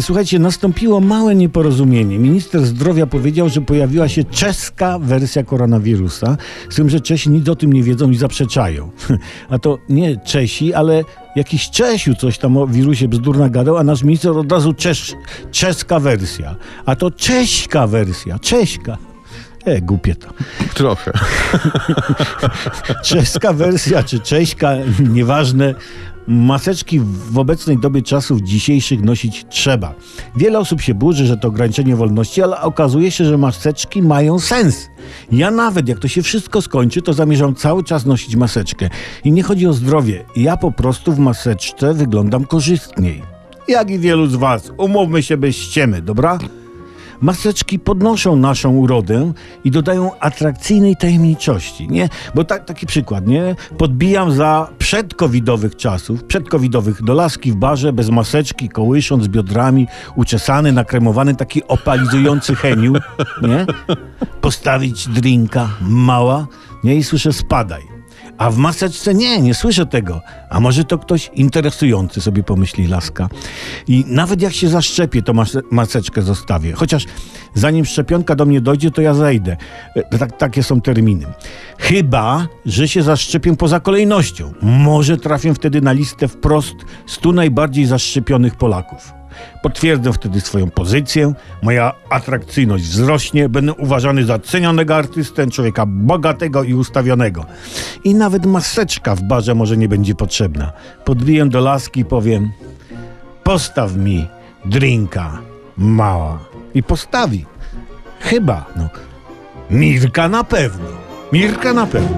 Słuchajcie, nastąpiło małe nieporozumienie. Minister zdrowia powiedział, że pojawiła się czeska wersja koronawirusa, z tym, że Czesi nic o tym nie wiedzą i zaprzeczają. A to nie Czesi, ale jakiś Czesiu coś tam o wirusie bzdurna gadał, a nasz minister od razu czeska wersja. A to cześka wersja, cześka. Głupie to. Trochę. Czeska wersja czy cześka, nieważne. Maseczki w obecnej dobie czasów dzisiejszych nosić trzeba. Wiele osób się burzy, że to ograniczenie wolności, ale okazuje się, że maseczki mają sens. Ja nawet, jak to się wszystko skończy, to zamierzam cały czas nosić maseczkę. I nie chodzi o zdrowie. Ja po prostu w maseczce wyglądam korzystniej. Jak i wielu z was. Umówmy się bez ściemy, dobra? Maseczki podnoszą naszą urodę i dodają atrakcyjnej tajemniczości, nie? Bo taki przykład, nie? Podbijam za przedcovidowych czasów, przedcovidowych do laski w barze, bez maseczki, kołysząc biodrami, uczesany, nakremowany, taki opalizujący Heniu, nie? Postawić drinka, mała, nie? I słyszę, spadaj. A w maseczce nie słyszę tego. A może to ktoś interesujący, sobie pomyśli laska. I nawet jak się zaszczepię, to maseczkę zostawię. Chociaż zanim szczepionka do mnie dojdzie, to ja zejdę. Takie są terminy. Chyba że się zaszczepię poza kolejnością. Może trafię wtedy na listę wprost 100 najbardziej zaszczepionych Polaków. Potwierdzę wtedy swoją pozycję, moja atrakcyjność wzrośnie, będę uważany za cenionego artystę, człowieka bogatego i ustawionego. I nawet maseczka w barze może nie będzie potrzebna. Podbiję do laski i powiem: postaw mi drinka, mała. I postawi. Chyba. Mirka na pewno.